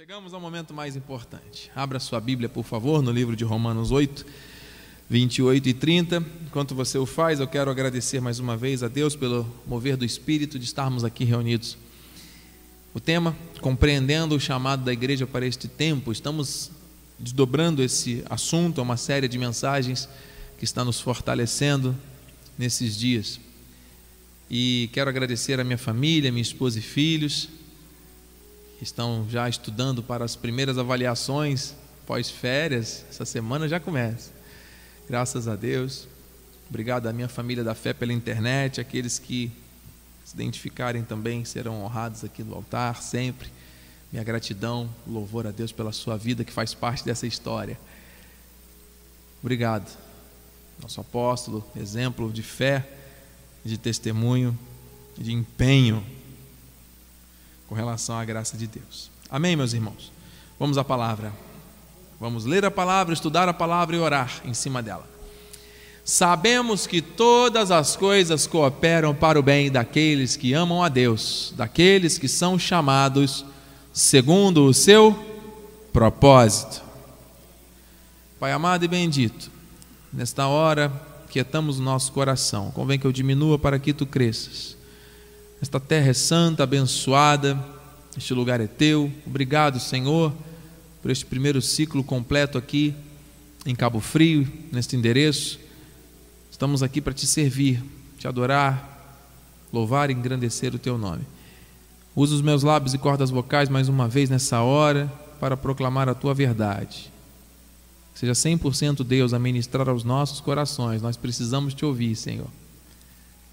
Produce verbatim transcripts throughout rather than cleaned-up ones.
Chegamos ao momento mais importante. Abra sua Bíblia, por favor, no livro de Romanos oito, vinte e oito e trinta. Enquanto você o faz, eu quero agradecer mais uma vez a Deus pelo mover do Espírito de estarmos aqui reunidos. O tema, compreendendo o chamado da igreja para este tempo. Estamos desdobrando esse assunto, uma série de mensagens que está nos fortalecendo nesses dias. E quero agradecer a minha família, minha esposa e filhos. Estão já estudando para as primeiras avaliações pós-férias. Essa semana já começa, graças a Deus. Obrigado à minha família da fé pela internet, aqueles que se identificarem também serão honrados aqui no altar sempre. Minha gratidão, louvor a Deus pela sua vida que faz parte dessa história. Obrigado, nosso apóstolo, exemplo de fé, de testemunho, de empenho com relação à graça de Deus. Amém, meus irmãos? Vamos à palavra. Vamos ler a palavra, estudar a palavra e orar em cima dela. Sabemos que todas as coisas cooperam para o bem daqueles que amam a Deus, daqueles que são chamados segundo o seu propósito. Pai amado e bendito, nesta hora quietamos o nosso coração. Convém que eu diminua para que tu cresças. Esta terra é santa, abençoada, este lugar é teu. Obrigado, Senhor, por este primeiro ciclo completo aqui em Cabo Frio, neste endereço. Estamos aqui para te servir, te adorar, louvar e engrandecer o teu nome. Usa os meus lábios e cordas vocais mais uma vez nessa hora para proclamar a tua verdade. Seja cem por cento Deus a ministrar aos nossos corações. Nós precisamos te ouvir, Senhor.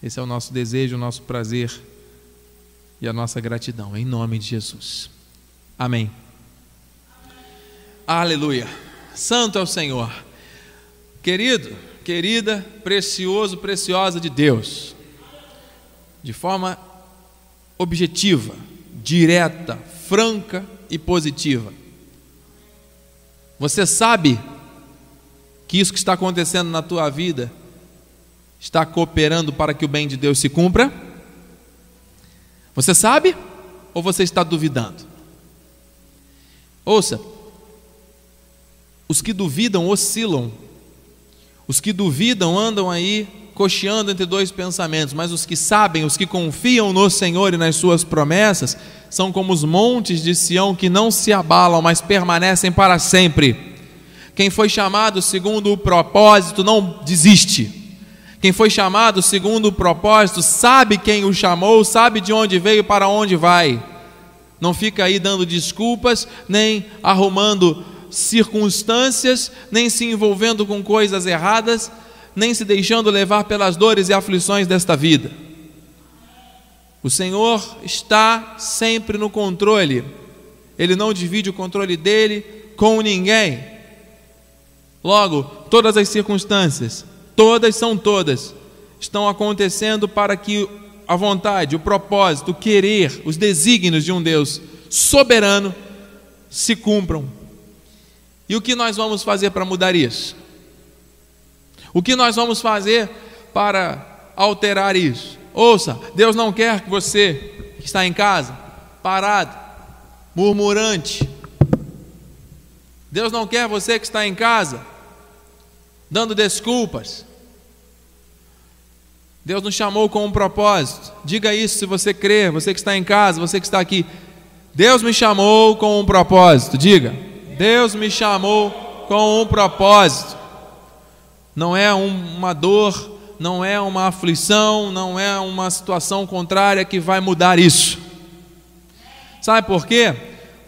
Esse é o nosso desejo, o nosso prazer e a nossa gratidão, em nome de Jesus. Amém. Aleluia. Santo é o Senhor. Querido, querida, precioso, preciosa de Deus. De forma objetiva, direta, franca e positiva. Você sabe que isso que está acontecendo na tua vida está cooperando para que o bem de Deus se cumpra? Você sabe? Ou você está duvidando? Ouça, os que duvidam oscilam, os que duvidam andam aí cocheando entre dois pensamentos, mas os que sabem, os que confiam no Senhor e nas suas promessas, são como os montes de Sião que não se abalam, mas permanecem para sempre. Quem foi chamado segundo o propósito não desiste. Quem foi chamado segundo o propósito sabe quem o chamou, sabe de onde veio e para onde vai. Não fica aí dando desculpas, nem arrumando circunstâncias, nem se envolvendo com coisas erradas, nem se deixando levar pelas dores e aflições desta vida. O Senhor está sempre no controle. Ele não divide o controle dele com ninguém. Logo, todas as circunstâncias, todas são todas, estão acontecendo para que a vontade, o propósito, o querer, os desígnios de um Deus soberano se cumpram. E o que nós vamos fazer para mudar isso? O que nós vamos fazer para alterar isso? Ouça, Deus não quer que você, que está em casa, parado, murmurante. Deus não quer você que está em casa dando desculpas. Deus nos chamou com um propósito. Diga isso se você crer, você que está em casa, você que está aqui. Deus me chamou com um propósito. Diga, Deus me chamou com um propósito. Não é uma dor, não é uma aflição, não é uma situação contrária que vai mudar isso. Sabe por quê?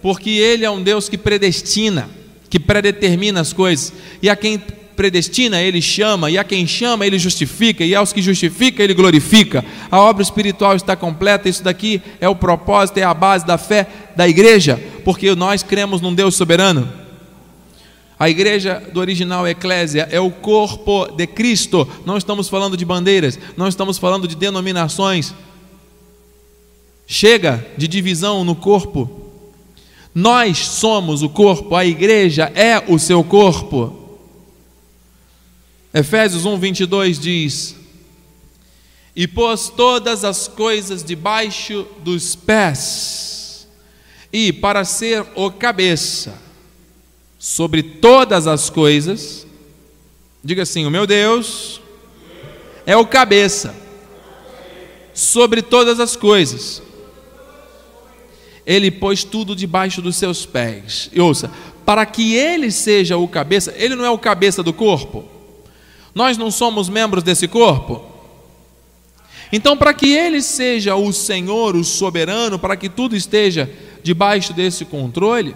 Porque Ele é um Deus que predestina, que predetermina as coisas. E a quem predestina, Ele chama, e a quem chama, Ele justifica, e aos que justifica, Ele glorifica. A obra espiritual está completa. Isso daqui é o propósito, é a base da fé da igreja, porque nós cremos num Deus soberano. A igreja do original eclésia é o corpo de Cristo. Não estamos falando de bandeiras, não estamos falando de denominações. Chega de divisão no corpo. Nós somos o corpo, a igreja é o seu corpo. Efésios um, vinte e dois diz: e pôs todas as coisas debaixo dos pés, e para ser o cabeça sobre todas as coisas. Diga assim: o meu Deus é o cabeça sobre todas as coisas. Ele pôs tudo debaixo dos seus pés. E ouça, para que ele seja o cabeça, ele não é o cabeça do corpo? Nós não somos membros desse corpo? Então, para que ele seja o Senhor, o soberano, para que tudo esteja debaixo desse controle,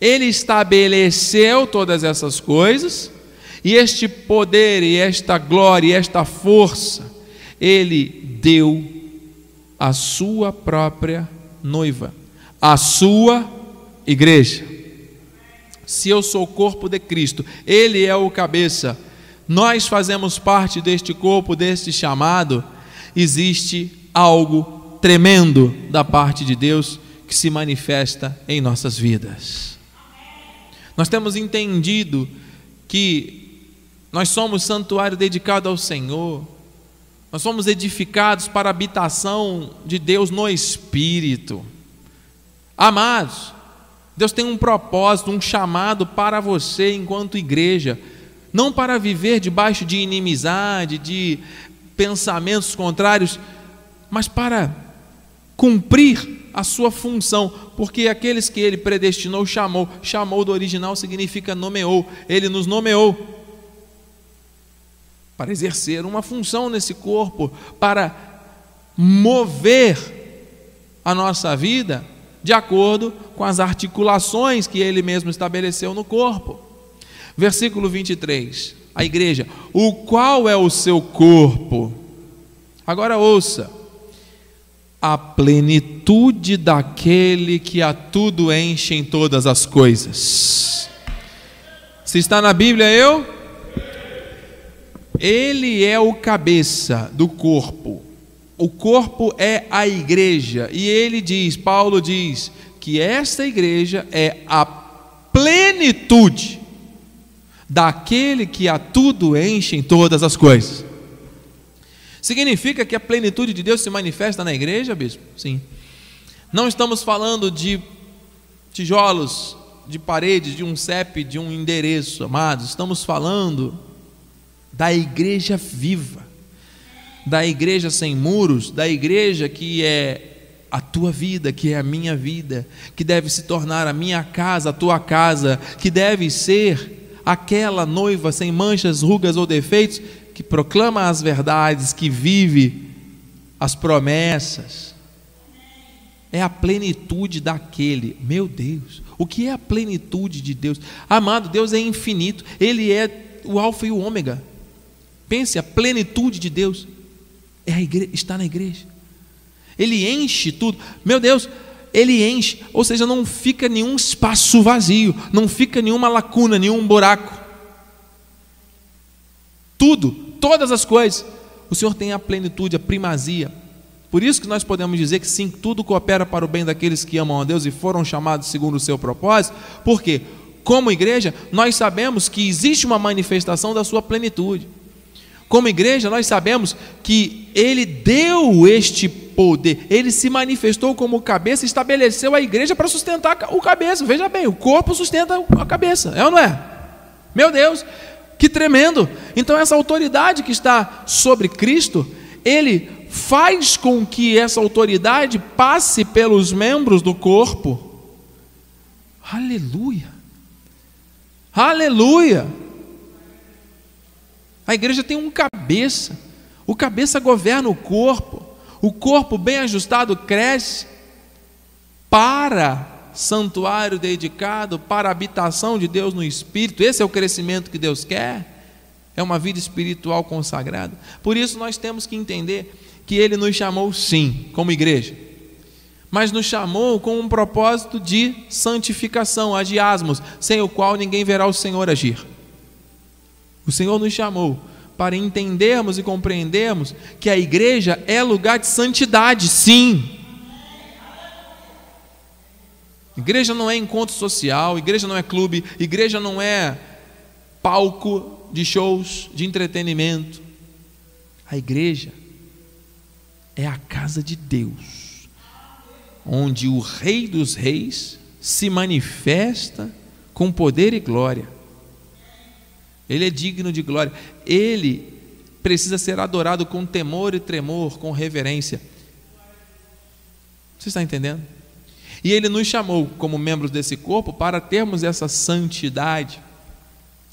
ele estabeleceu todas essas coisas, e este poder, e esta glória, e esta força, ele deu à sua própria noiva, a sua igreja. Se eu sou o corpo de Cristo, ele é o cabeça, nós fazemos parte deste corpo, deste chamado, existe algo tremendo da parte de Deus que se manifesta em nossas vidas. Nós temos entendido que nós somos santuário dedicado ao Senhor. Nós somos edificados para a habitação de Deus no Espírito. Amados, Deus tem um propósito, um chamado para você enquanto igreja, não para viver debaixo de inimizade, de pensamentos contrários, mas para cumprir a sua função, porque aqueles que ele predestinou, chamou. Chamou do original significa nomeou. Ele nos nomeou para exercer uma função nesse corpo, para mover a nossa vida de acordo com as articulações que ele mesmo estabeleceu no corpo. Versículo vinte e três, a igreja, o qual é o seu corpo? Agora ouça, a plenitude daquele que a tudo enche em todas as coisas. Se está na Bíblia, eu... ele é o cabeça do corpo. O corpo é a igreja. E ele diz, Paulo diz, que esta igreja é a plenitude daquele que a tudo enche em todas as coisas. Significa que a plenitude de Deus se manifesta na igreja, bispo? Sim. Não estamos falando de tijolos, de paredes, de um C E P, de um endereço, amados. Estamos falando da igreja viva, da igreja sem muros, da igreja que é a tua vida, que é a minha vida, que deve se tornar a minha casa, a tua casa, que deve ser aquela noiva sem manchas, rugas ou defeitos, que proclama as verdades, que vive as promessas. É a plenitude daquele, meu Deus, o que é a plenitude de Deus? Amado, Deus é infinito, ele é o alfa e o ômega. Pense, a plenitude de Deus é a igreja, está na igreja. Ele enche tudo. Meu Deus, ele enche. Ou seja, não fica nenhum espaço vazio. Não fica nenhuma lacuna, nenhum buraco. Tudo, todas as coisas. O Senhor tem a plenitude, a primazia. Por isso que nós podemos dizer que sim, tudo coopera para o bem daqueles que amam a Deus e foram chamados segundo o seu propósito. Por quê? Como igreja, nós sabemos que existe uma manifestação da sua plenitude. Como igreja, nós sabemos que ele deu este poder, ele se manifestou como cabeça, estabeleceu a igreja para sustentar o cabeça. Veja bem, o corpo sustenta a cabeça, é ou não é? Meu Deus, que tremendo! Então essa autoridade que está sobre Cristo, ele faz com que essa autoridade passe pelos membros do corpo. Aleluia! Aleluia! A igreja tem um cabeça, o cabeça governa o corpo, o corpo bem ajustado cresce para santuário dedicado, para a habitação de Deus no Espírito. Esse é o crescimento que Deus quer, é uma vida espiritual consagrada. Por isso nós temos que entender que ele nos chamou sim, como igreja, mas nos chamou com um propósito de santificação, agiasmos, sem o qual ninguém verá o Senhor agir. O Senhor nos chamou para entendermos e compreendermos que a igreja é lugar de santidade, sim. Igreja não é encontro social, igreja não é clube, igreja não é palco de shows, de entretenimento. A igreja é a casa de Deus, onde o Rei dos Reis se manifesta com poder e glória. Ele é digno de glória. Ele precisa ser adorado com temor e tremor, com reverência. Você está entendendo? E ele nos chamou como membros desse corpo para termos essa santidade.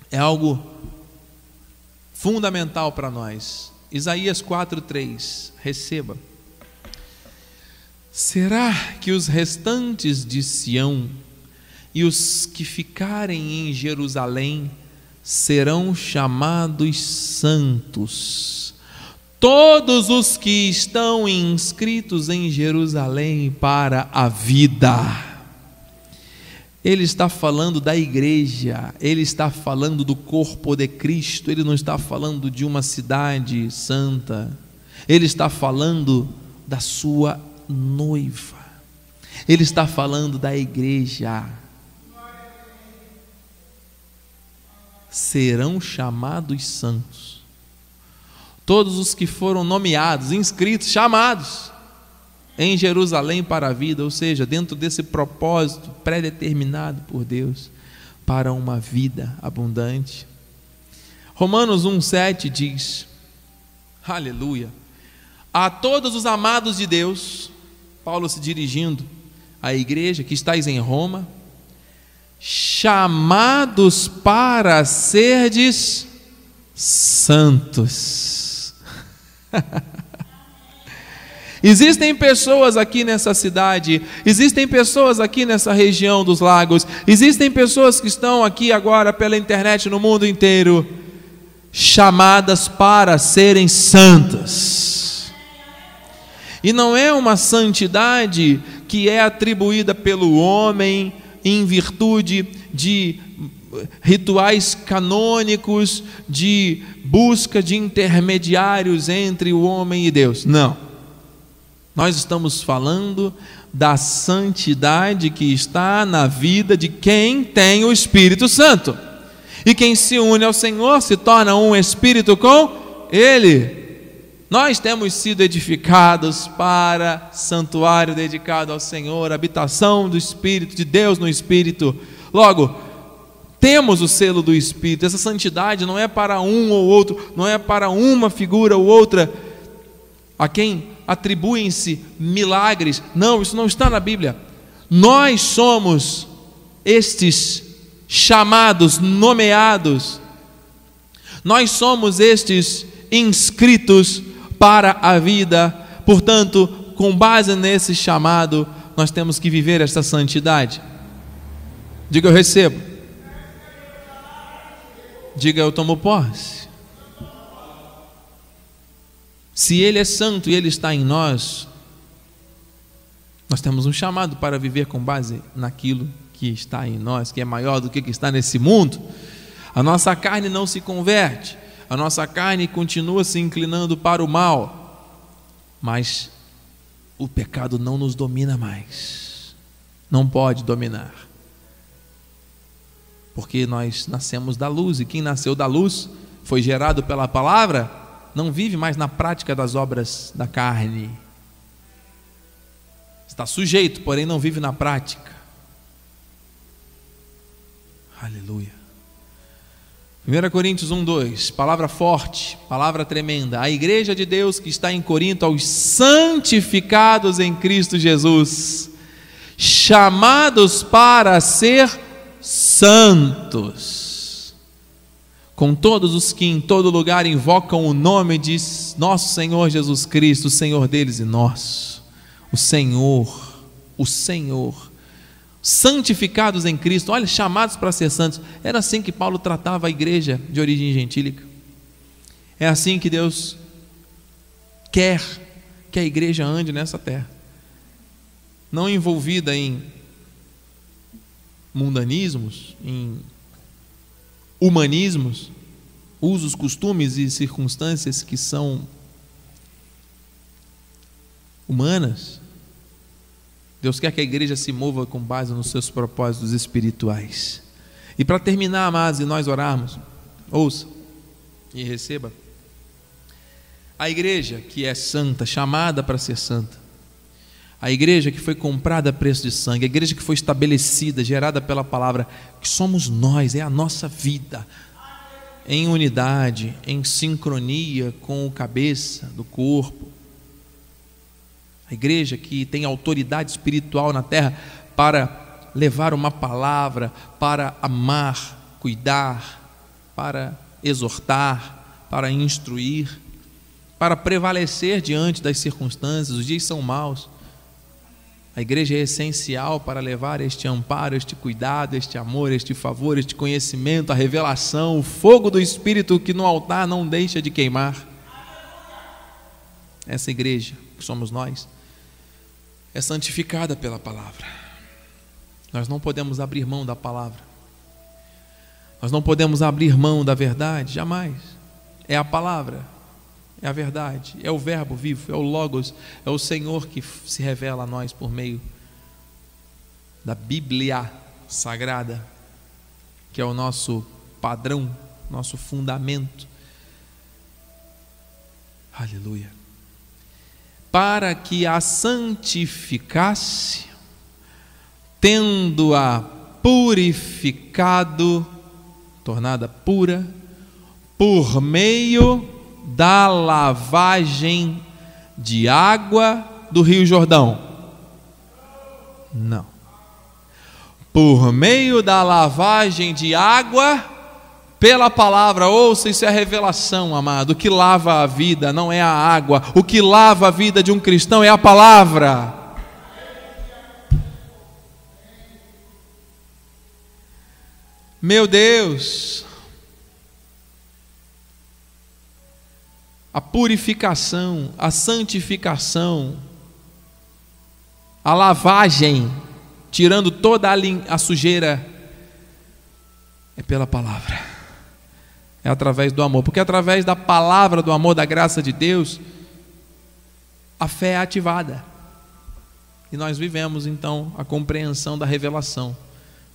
É algo fundamental para nós. Isaías quatro, três, receba. Será que os restantes de Sião e os que ficarem em Jerusalém serão chamados santos? Todos os que estão inscritos em Jerusalém para a vida. Ele está falando da igreja, ele está falando do corpo de Cristo, ele não está falando de uma cidade santa, ele está falando da sua noiva, ele está falando da igreja. Serão chamados santos. Todos os que foram nomeados, inscritos, chamados em Jerusalém para a vida, ou seja, dentro desse propósito pré-determinado por Deus para uma vida abundante. Romanos um, sete diz, aleluia, a todos os amados de Deus, Paulo se dirigindo à igreja que estáis em Roma, chamados para serdes santos. Existem pessoas aqui nessa cidade, existem pessoas aqui nessa região dos lagos, existem pessoas que estão aqui agora pela internet no mundo inteiro, chamadas para serem santas. E não é uma santidade que é atribuída pelo homem em virtude de rituais canônicos, de busca de intermediários entre o homem e Deus. Não. Nós estamos falando da santidade que está na vida de quem tem o Espírito Santo. E quem se une ao Senhor se torna um espírito com Ele. Nós temos sido edificados para santuário dedicado ao Senhor, habitação do Espírito, de Deus no Espírito. Logo, temos o selo do Espírito. Essa santidade não é para um ou outro, não é para uma figura ou outra, a quem atribuem-se milagres. Não, isso não está na Bíblia. Nós somos estes chamados, nomeados. Nós somos estes inscritos para a vida. Portanto, com base nesse chamado, nós temos que viver esta santidade. Diga, eu recebo. Diga, eu tomo posse. Se Ele é santo e Ele está em nós, nós temos um chamado para viver com base naquilo que está em nós, que é maior do que que está nesse mundo. A nossa carne não se converte, a nossa carne continua se inclinando para o mal, mas o pecado não nos domina mais, não pode dominar. Porque nós nascemos da luz, e quem nasceu da luz, foi gerado pela palavra, não vive mais na prática das obras da carne. Está sujeito, porém não vive na prática. Aleluia. primeira Coríntios um, dois, palavra forte, palavra tremenda. A igreja de Deus que está em Corinto, aos santificados em Cristo Jesus, chamados para ser santos, com todos os que em todo lugar invocam o nome de nosso Senhor Jesus Cristo, o Senhor deles e nosso, o Senhor, o Senhor, santificados em Cristo, olha, chamados para ser santos. Era assim que Paulo tratava a igreja de origem gentílica. É assim que Deus quer que a igreja ande nessa terra, não envolvida em mundanismos, em humanismos, usos, costumes e circunstâncias que são humanas. Deus quer que a igreja se mova com base nos seus propósitos espirituais. E para terminar, amados, e nós orarmos, ouça e receba. A igreja que é santa, chamada para ser santa, A igreja que foi comprada a preço de sangue, a igreja que foi estabelecida, gerada pela palavra, que somos nós, é a nossa vida, em unidade, em sincronia com o cabeça do corpo. A igreja que tem autoridade espiritual na terra para levar uma palavra, para amar, cuidar, para exortar, para instruir, para prevalecer diante das circunstâncias. Os dias são maus. A igreja é essencial para levar este amparo, este cuidado, este amor, este favor, este conhecimento, a revelação, o fogo do Espírito que no altar não deixa de queimar. Essa igreja, que somos nós, é santificada pela palavra. Nós não podemos abrir mão da palavra. Nós não podemos abrir mão da verdade, jamais. É a palavra. É a verdade, é o verbo vivo, é o Logos, é o Senhor que se revela a nós por meio da Bíblia Sagrada, que é o nosso padrão, nosso fundamento. Aleluia. Para que a santificasse, tendo-a purificado, tornada pura, por meio da lavagem de água do Rio Jordão. Não. Por meio da lavagem de água pela palavra. Ouça, isso é a revelação, amado. O que lava a vida não é a água. O que lava a vida de um cristão é a palavra. Meu Deus. A purificação, a santificação, a lavagem, tirando toda a, a sujeira, é pela palavra, é através do amor, porque através da palavra, do amor, da graça de Deus, a fé é ativada, e nós vivemos então a compreensão da revelação,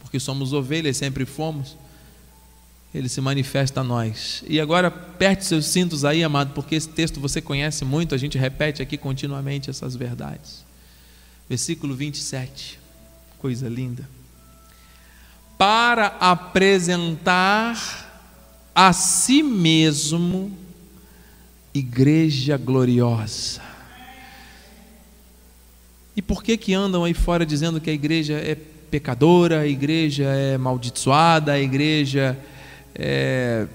porque somos ovelhas, sempre fomos. Ele se manifesta a nós. E agora, aperte seus cintos aí, amado, porque esse texto você conhece muito, a gente repete aqui continuamente essas verdades. Versículo vinte e sete, coisa linda. Para apresentar a si mesmo igreja gloriosa. E por que que andam aí fora dizendo que a igreja é pecadora, a igreja é amaldiçoada, a igreja... É,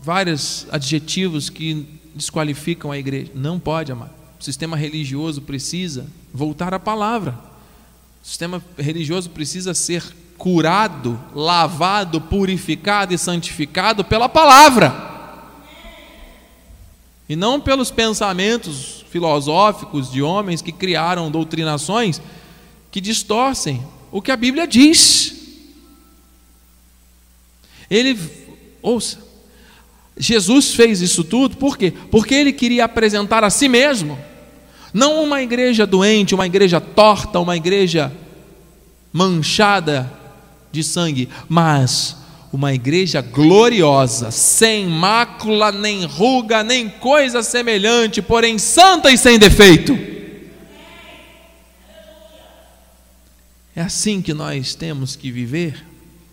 vários adjetivos que desqualificam a igreja. Não pode, amar. O sistema religioso precisa voltar à palavra. O sistema religioso precisa ser curado, lavado, purificado e santificado pela palavra. E não pelos pensamentos filosóficos de homens que criaram doutrinações que distorcem o que a Bíblia diz. Ele, ouça, Jesus fez isso tudo, por quê? Porque ele queria apresentar a si mesmo, não uma igreja doente, uma igreja torta, uma igreja manchada de sangue, mas uma igreja gloriosa, sem mácula, nem ruga, nem coisa semelhante, porém santa e sem defeito. É assim que nós temos que viver.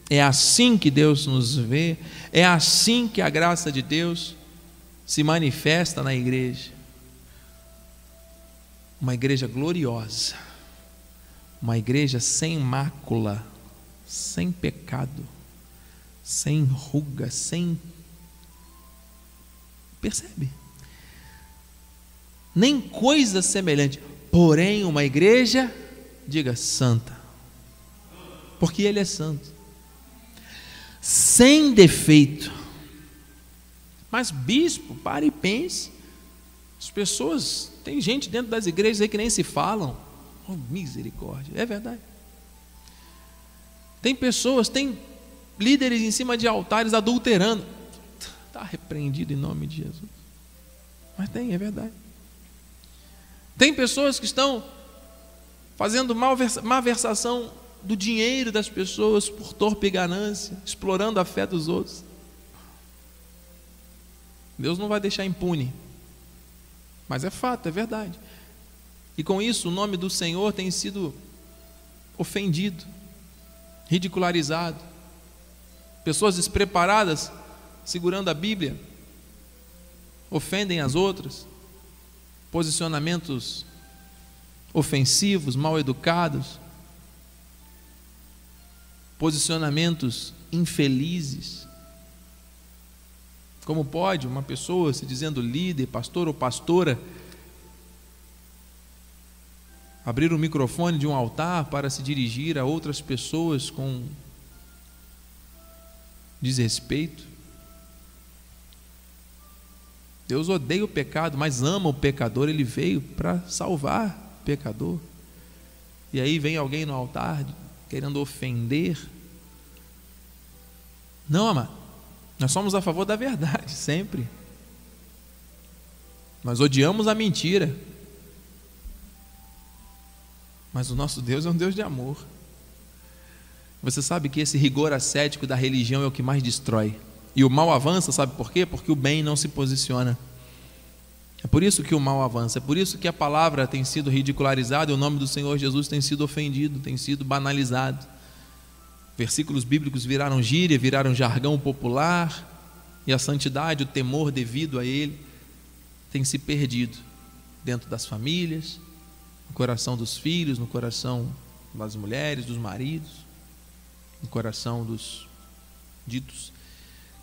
É assim que Deus nos vê, é assim que a graça de Deus se manifesta na igreja. Uma igreja gloriosa, uma igreja sem mácula, sem pecado, sem ruga, sem... Percebe? Nem coisa semelhante, porém uma igreja, diga, santa. Porque ele é santo. Sem defeito. Mas bispo, pare e pense, as pessoas, tem gente dentro das igrejas aí que nem se falam, oh, misericórdia, é verdade, tem pessoas, tem líderes em cima de altares adulterando, está repreendido em nome de Jesus, mas tem, é verdade, tem pessoas que estão fazendo malversação do dinheiro das pessoas por torpe ganância, explorando a fé dos outros. Deus não vai deixar impune, mas é fato, é verdade. E com isso o nome do Senhor tem sido ofendido, ridicularizado. Pessoas despreparadas, segurando a Bíblia, ofendem as outras. Posicionamentos ofensivos, mal educados, posicionamentos infelizes. Como pode uma pessoa se dizendo líder, pastor ou pastora, abrir o microfone de um altar para se dirigir a outras pessoas com desrespeito? Deus odeia o pecado, mas ama o pecador. Ele veio para salvar o pecador. E aí vem alguém no altar querendo ofender. Não, amado, nós somos a favor da verdade, sempre. Nós odiamos a mentira. Mas o nosso Deus é um Deus de amor. Você sabe que esse rigor ascético da religião é o que mais destrói. E o mal avança, sabe por quê? Porque o bem não se posiciona. É por isso que o mal avança, é por isso que a palavra tem sido ridicularizada e o nome do Senhor Jesus tem sido ofendido, tem sido banalizado. Versículos bíblicos viraram gíria, viraram jargão popular, e a santidade, o temor devido a ele, tem se perdido dentro das famílias, no coração dos filhos, no coração das mulheres, dos maridos, no coração dos ditos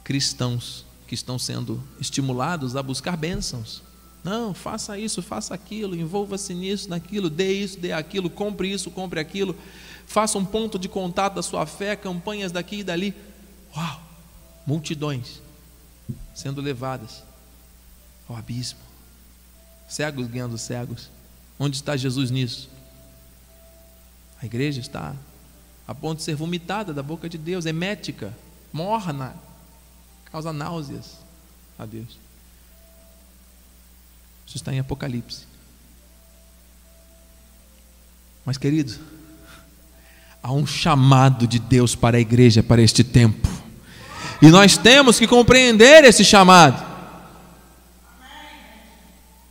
cristãos, que estão sendo estimulados a buscar bênçãos. Não, faça isso, faça aquilo, envolva-se nisso, naquilo, dê isso, dê aquilo, compre isso, compre aquilo, faça um ponto de contato da sua fé, campanhas daqui e dali. Uau, multidões sendo levadas ao abismo, cegos ganhando cegos. Onde está Jesus nisso? A igreja está a ponto de ser vomitada da boca de Deus, emética, morna, causa náuseas a Deus. Isso está em Apocalipse. Mas, querido, há um chamado de Deus para a igreja, para este tempo, e nós temos que compreender esse chamado.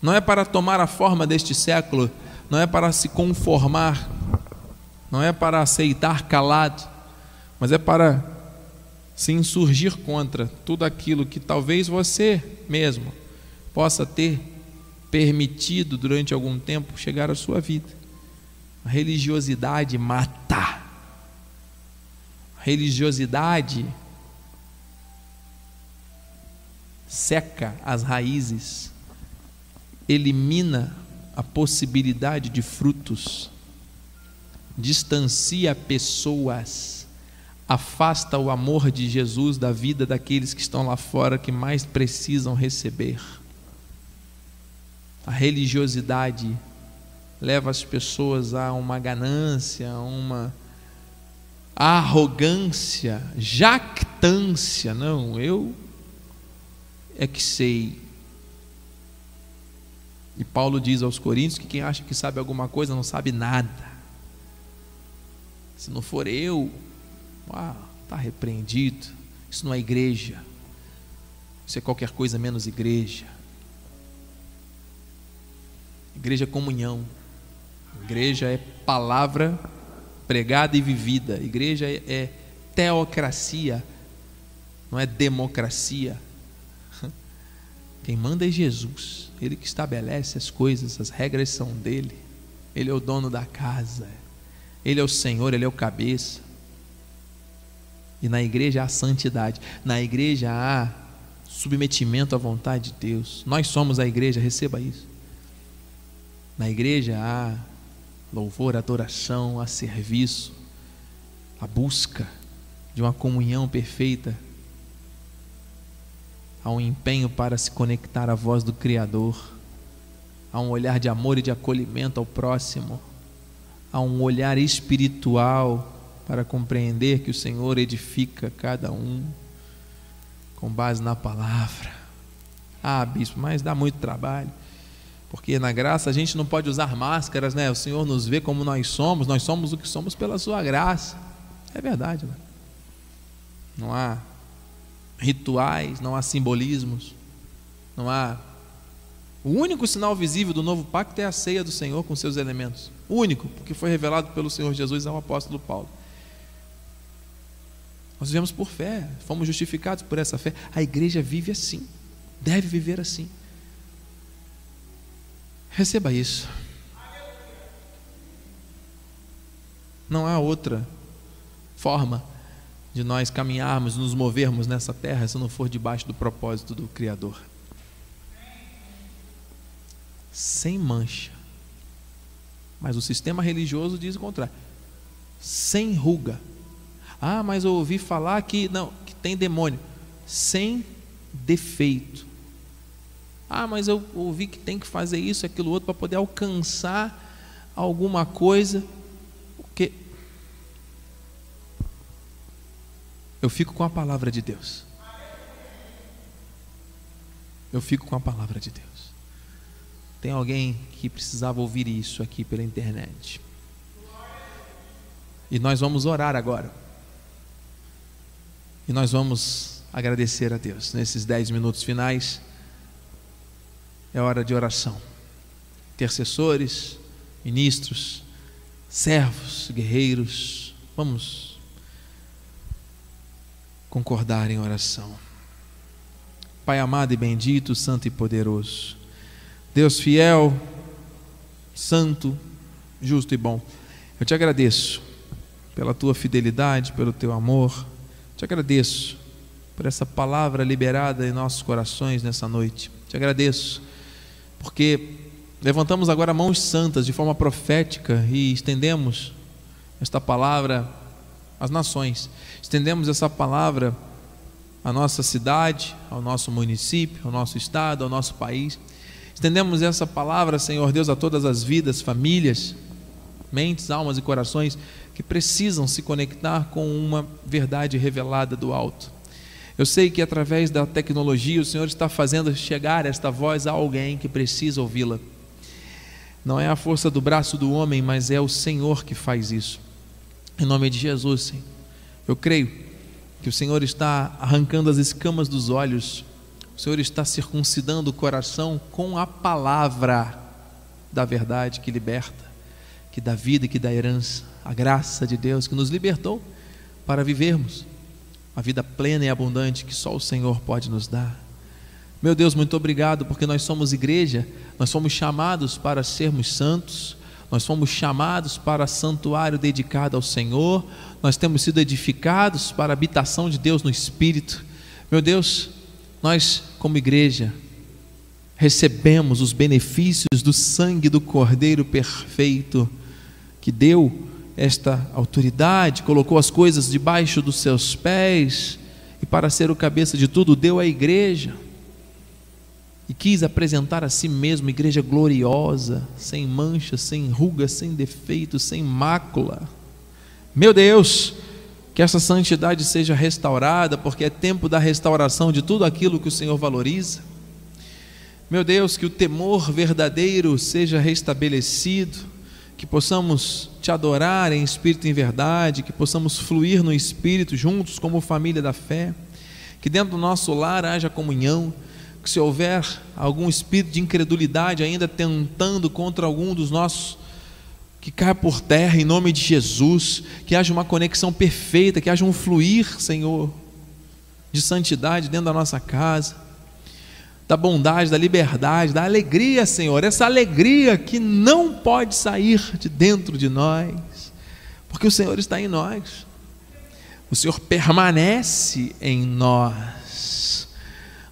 Não é para tomar a forma deste século, não é para se conformar, não é para aceitar calado, mas é para se insurgir contra tudo aquilo que talvez você mesmo possa ter permitido durante algum tempo chegar à sua vida. A religiosidade mata. A religiosidade seca as raízes, elimina a possibilidade de frutos, distancia pessoas, afasta o amor de Jesus da vida daqueles que estão lá fora, que mais precisam receber. A religiosidade leva as pessoas a uma ganância, a uma arrogância, jactância. Não, eu é que sei. E Paulo diz aos Coríntios que quem acha que sabe alguma coisa não sabe nada. Se não for eu, está repreendido. Isso não é igreja. Isso é qualquer coisa menos igreja. Igreja é comunhão. Igreja é palavra pregada e vivida. Igreja é teocracia, não é democracia. Quem manda é Jesus. Ele que estabelece as coisas, as regras são dele. Ele é o dono da casa, ele é o Senhor, ele é o cabeça. E na igreja há santidade, na igreja há submetimento à vontade de Deus. Nós somos a igreja, receba isso. Na igreja há louvor, adoração, há serviço, a busca de uma comunhão perfeita, há um empenho para se conectar à voz do Criador, há um olhar de amor e de acolhimento ao próximo, há um olhar espiritual para compreender que o Senhor edifica cada um com base na palavra. Ah, bispo, mas dá muito trabalho, porque na graça a gente não pode usar máscaras, né? O Senhor nos vê como nós somos, nós somos o que somos pela sua graça. É verdade, né? Não há rituais, não há simbolismos, não há O único sinal visível do novo pacto é a ceia do Senhor com seus elementos. O único, porque foi revelado pelo Senhor Jesus ao apóstolo Paulo. Nós vivemos por fé, fomos justificados por essa fé. A igreja vive assim, deve viver assim. Receba isso. Não há outra forma de nós caminharmos, nos movermos nessa terra, se não for debaixo do propósito do Criador. Sem mancha. Mas o sistema religioso diz o contrário. Sem ruga. Ah, mas eu ouvi falar que não, que tem demônio. Sem defeito. Ah, mas eu ouvi que tem que fazer isso, aquilo, outro, para poder alcançar alguma coisa. Porque eu fico com a palavra de Deus. Eu fico com a palavra de Deus. Tem alguém que precisava ouvir isso aqui pela internet. E nós vamos orar agora. E nós vamos agradecer a Deus. Nesses dez minutos finais, é hora de oração. Intercessores, ministros, servos, guerreiros, vamos concordar em oração. Pai amado e bendito, santo e poderoso, Deus fiel, santo, justo e bom, eu te agradeço pela tua fidelidade, pelo teu amor, te agradeço por essa palavra liberada em nossos corações nessa noite, te agradeço porque levantamos agora mãos santas de forma profética e estendemos esta palavra às nações, estendemos essa palavra à nossa cidade, ao nosso município, ao nosso estado, ao nosso país. Estendemos essa palavra, Senhor Deus, a todas as vidas, famílias, mentes, almas e corações que precisam se conectar com uma verdade revelada do alto. Eu sei que através da tecnologia o Senhor está fazendo chegar esta voz a alguém que precisa ouvi-la. Não é a força do braço do homem, mas é o Senhor que faz isso. Em nome de Jesus, Senhor, eu creio que o Senhor está arrancando as escamas dos olhos. O Senhor está circuncidando o coração com a palavra da verdade que liberta, que dá vida e que dá herança, a graça de Deus que nos libertou para vivermos a vida plena e abundante que só o Senhor pode nos dar. Meu Deus, muito obrigado, porque nós somos igreja, nós fomos chamados para sermos santos, nós fomos chamados para santuário dedicado ao Senhor, nós temos sido edificados para a habitação de Deus no Espírito. Meu Deus, nós, como igreja, recebemos os benefícios do sangue do Cordeiro perfeito, que deu esta autoridade, colocou as coisas debaixo dos seus pés e, para ser o cabeça de tudo, deu à igreja e quis apresentar a si mesmo igreja gloriosa, sem mancha, sem ruga, sem defeito, sem mácula. Meu Deus, que essa santidade seja restaurada, porque é tempo da restauração de tudo aquilo que o Senhor valoriza. Meu Deus, que o temor verdadeiro seja restabelecido, que possamos te adorar em espírito e em verdade, que possamos fluir no espírito juntos como família da fé, que dentro do nosso lar haja comunhão, que se houver algum espírito de incredulidade ainda tentando contra algum dos nossos, que caia por terra em nome de Jesus, que haja uma conexão perfeita, que haja um fluir, Senhor, de santidade dentro da nossa casa, da bondade, da liberdade, da alegria, Senhor, essa alegria que não pode sair de dentro de nós, porque o Senhor está em nós, o Senhor permanece em nós,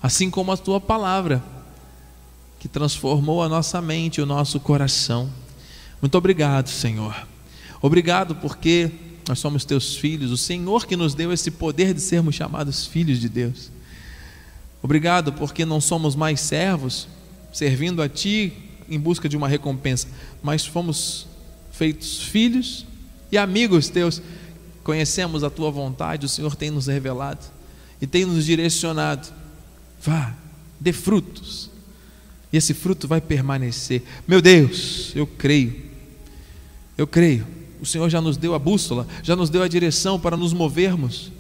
assim como a tua palavra, que transformou a nossa mente e o nosso coração. Muito obrigado, Senhor. Obrigado porque nós somos teus filhos, o Senhor que nos deu esse poder de sermos chamados filhos de Deus. Obrigado porque não somos mais servos, servindo a ti em busca de uma recompensa, mas fomos feitos filhos e amigos teus. Conhecemos a tua vontade, o Senhor tem nos revelado e tem nos direcionado. Vá, dê frutos. E esse fruto vai permanecer. Meu Deus, eu creio. Eu creio, o Senhor já nos deu a bússola, já nos deu a direção para nos movermos,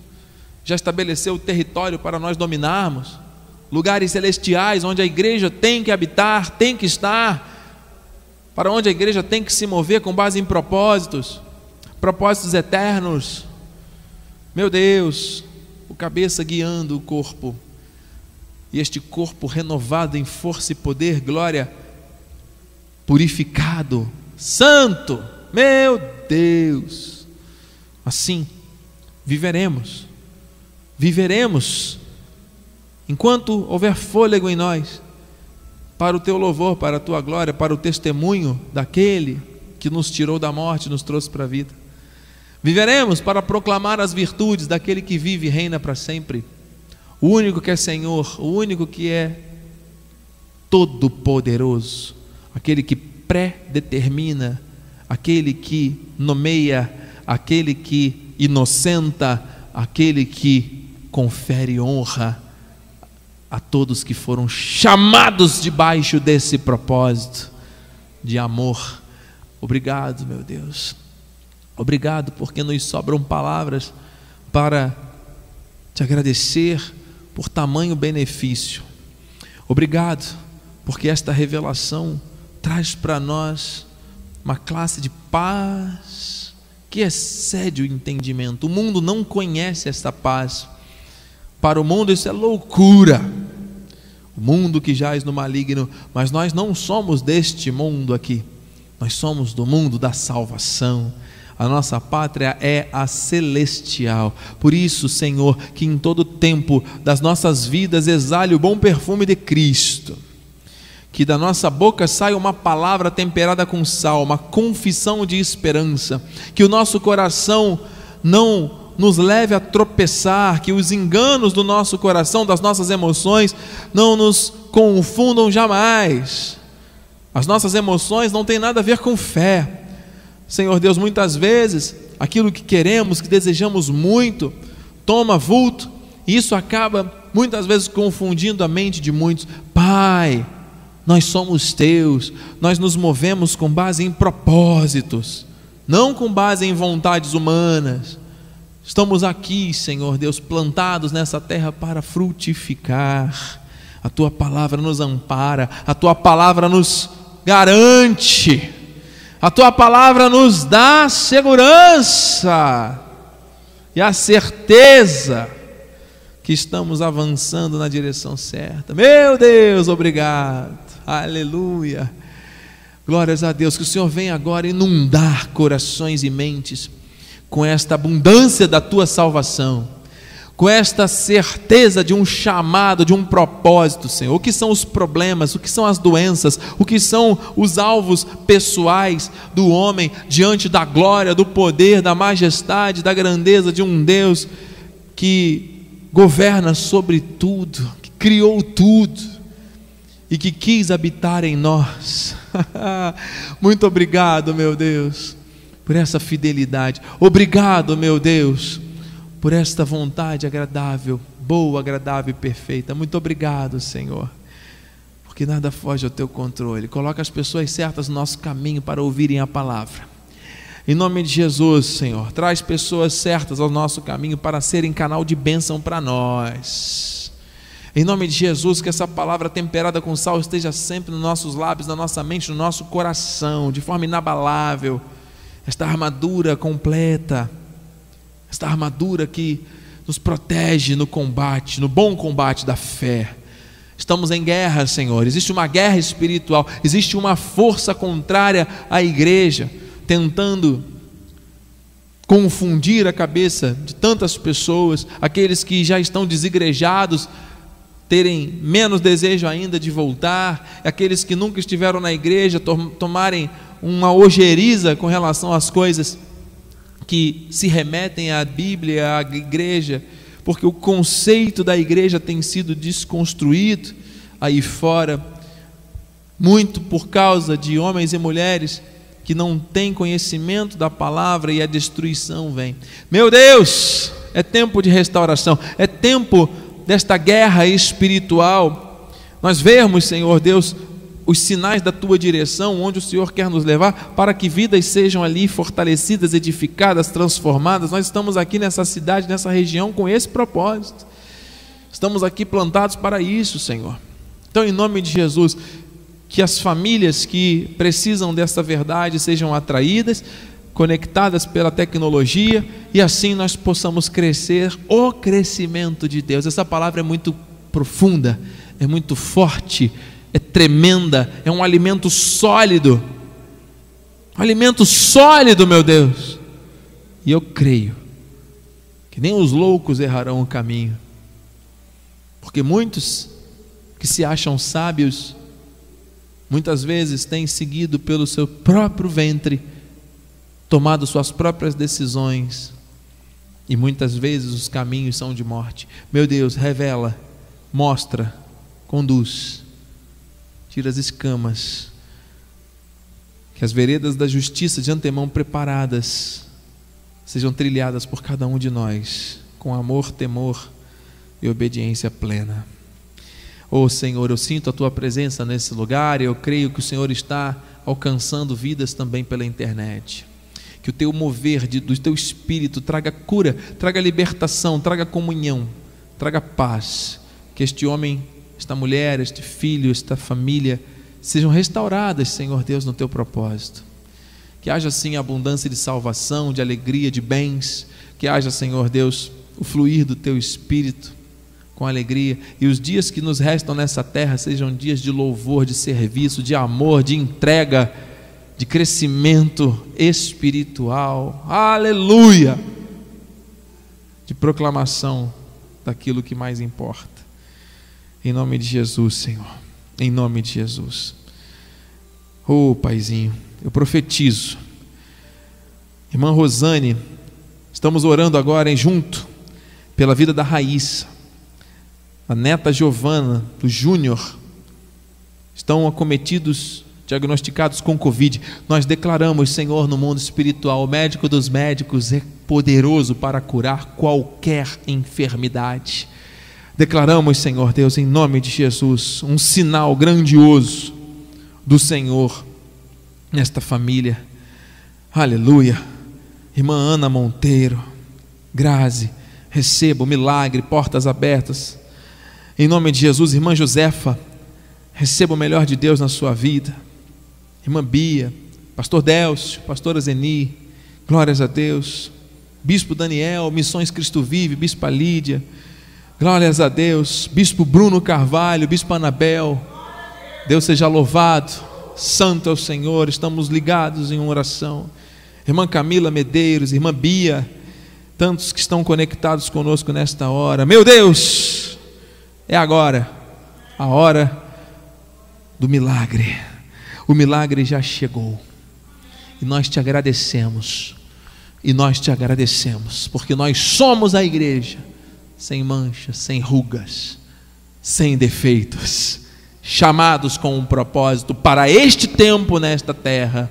já estabeleceu o território para nós dominarmos, lugares celestiais onde a igreja tem que habitar, tem que estar, para onde a igreja tem que se mover com base em propósitos, propósitos eternos. Meu Deus, o cabeça guiando o corpo, e este corpo renovado em força e poder, glória, purificado, santo, meu Deus, assim viveremos, viveremos, enquanto houver fôlego em nós, para o teu louvor, para a tua glória, para o testemunho daquele que nos tirou da morte e nos trouxe para a vida. Viveremos para proclamar as virtudes daquele que vive e reina para sempre, o único que é Senhor, o único que é todo-poderoso, aquele que predetermina, aquele que nomeia, aquele que inocenta, aquele que confere honra a todos que foram chamados debaixo desse propósito de amor. Obrigado, meu Deus. Obrigado, porque nos sobram palavras para te agradecer por tamanho benefício. Obrigado, porque esta revelação traz para nós uma classe de paz que excede o entendimento. O mundo não conhece esta paz. Para o mundo isso é loucura. O mundo que jaz no maligno, mas nós não somos deste mundo aqui. Nós somos do mundo da salvação. A nossa pátria é a celestial. Por isso, Senhor, que em todo tempo das nossas vidas exale o bom perfume de Cristo, que da nossa boca saia uma palavra temperada com sal, uma confissão de esperança, que o nosso coração não nos leve a tropeçar, que os enganos do nosso coração, das nossas emoções, não nos confundam jamais. As nossas emoções não têm nada a ver com fé. Senhor Deus, muitas vezes aquilo que queremos, que desejamos muito, toma vulto, e isso acaba muitas vezes confundindo a mente de muitos. Pai, nós somos teus, nós nos movemos com base em propósitos, não com base em vontades humanas. Estamos aqui, Senhor Deus, plantados nessa terra para frutificar. A tua palavra nos ampara, a tua palavra nos garante. A tua palavra nos dá segurança e a certeza que estamos avançando na direção certa. Meu Deus, obrigado. Aleluia. Glórias a Deus. Que o Senhor venha agora inundar corações e mentes com esta abundância da tua salvação, com esta certeza de um chamado, de um propósito, Senhor. O que são os problemas, o que são as doenças, o que são os alvos pessoais do homem diante da glória, do poder, da majestade, da grandeza de um Deus que governa sobre tudo, que criou tudo e que quis habitar em nós. Muito obrigado, meu Deus, por essa fidelidade. Obrigado, meu Deus, por esta vontade agradável, boa, agradável e perfeita. Muito obrigado, Senhor, porque nada foge ao teu controle. Coloca as pessoas certas no nosso caminho para ouvirem a palavra. Em nome de Jesus, Senhor, traz pessoas certas ao nosso caminho para serem canal de bênção para nós. Em nome de Jesus, que essa palavra temperada com sal esteja sempre nos nossos lábios, na nossa mente, no nosso coração, de forma inabalável. Esta armadura completa, esta armadura que nos protege no combate, no bom combate da fé. Estamos em guerra, Senhor. Existe uma guerra espiritual, existe uma força contrária à igreja, tentando confundir a cabeça de tantas pessoas, aqueles que já estão desigrejados, terem menos desejo ainda de voltar, aqueles que nunca estiveram na igreja, tomarem uma ojeriza com relação às coisas que se remetem à Bíblia, à igreja, porque o conceito da igreja tem sido desconstruído aí fora, muito por causa de homens e mulheres que não têm conhecimento da palavra, e a destruição vem. Meu Deus, é tempo de restauração, é tempo desta guerra espiritual. Nós vemos, Senhor Deus, os sinais da tua direção, onde o Senhor quer nos levar, para que vidas sejam ali fortalecidas, edificadas, transformadas. Nós estamos aqui nessa cidade, nessa região, com esse propósito. Estamos aqui plantados para isso, Senhor. Então, em nome de Jesus, que as famílias que precisam desta verdade sejam atraídas, conectadas pela tecnologia, e assim nós possamos crescer o crescimento de Deus. Essa palavra é muito profunda, é muito forte, é tremenda, é um alimento sólido, um alimento sólido, meu Deus. E eu creio que nem os loucos errarão o caminho, porque muitos que se acham sábios, muitas vezes têm seguido pelo seu próprio ventre, tomado suas próprias decisões, e muitas vezes os caminhos são de morte. Meu Deus, revela, mostra, conduz, tira as escamas, que as veredas da justiça de antemão preparadas sejam trilhadas por cada um de nós, com amor, temor e obediência plena. Oh Senhor, eu sinto a Tua presença nesse lugar, e eu creio que o Senhor está alcançando vidas também pela internet. Que o Teu mover de, do Teu Espírito traga cura, traga libertação, traga comunhão, traga paz. Que este homem, esta mulher, este filho, esta família sejam restauradas, Senhor Deus, no Teu propósito. Que haja, sim, abundância de salvação, de alegria, de bens. Que haja, Senhor Deus, o fluir do Teu Espírito com alegria, e os dias que nos restam nessa terra sejam dias de louvor, de serviço, de amor, de entrega, de crescimento espiritual, aleluia, de proclamação daquilo que mais importa, em nome de Jesus, Senhor, em nome de Jesus. Oh, Paizinho, eu profetizo, irmã Rosane, estamos orando agora, hein, junto, pela vida da Raíssa. A neta Giovana, do Júnior, estão acometidos, diagnosticados com Covid. Nós declaramos, Senhor, no mundo espiritual, o médico dos médicos é poderoso para curar qualquer enfermidade. Declaramos, Senhor Deus, em nome de Jesus, um sinal grandioso do Senhor nesta família. Aleluia. Irmã Ana Monteiro, Grazi, receba o milagre, portas abertas. Em nome de Jesus, irmã Josefa, receba o melhor de Deus na sua vida. Irmã Bia, pastor Délcio, pastora Zeni, glórias a Deus. Bispo Daniel, Missões Cristo Vive, bispa Lídia, glórias a Deus. Bispo Bruno Carvalho, bispo Anabel, Deus seja louvado, santo é o Senhor, estamos ligados em uma oração. Irmã Camila Medeiros, irmã Bia, tantos que estão conectados conosco nesta hora. Meu Deus! É agora, a hora do milagre. O milagre já chegou. E nós te agradecemos. E nós te agradecemos, porque nós somos a igreja, sem manchas, sem rugas, sem defeitos, chamados com um propósito para este tempo nesta terra.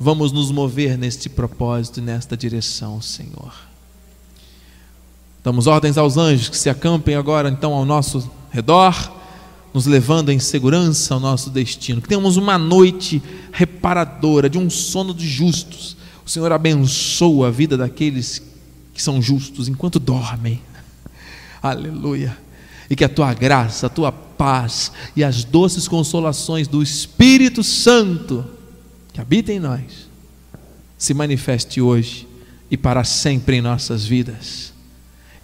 Vamos nos mover neste propósito e nesta direção, Senhor. Damos ordens aos anjos que se acampem agora então ao nosso redor, nos levando em segurança ao nosso destino. Que tenhamos uma noite reparadora, de um sono de justos. O Senhor abençoa a vida daqueles que são justos enquanto dormem. Aleluia. E que a Tua graça, a Tua paz e as doces consolações do Espírito Santo que habita em nós se manifeste hoje e para sempre em nossas vidas.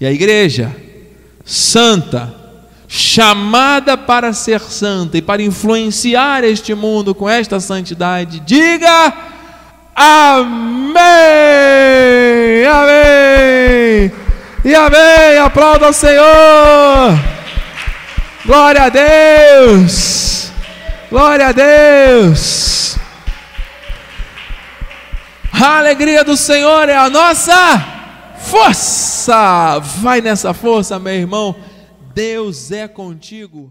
E a igreja santa, chamada para ser santa e para influenciar este mundo com esta santidade, diga amém, amém e amém. Aplauda ao Senhor, glória a Deus, glória a Deus. A alegria do Senhor é a nossa força! Vai nessa força, meu irmão. Deus é contigo.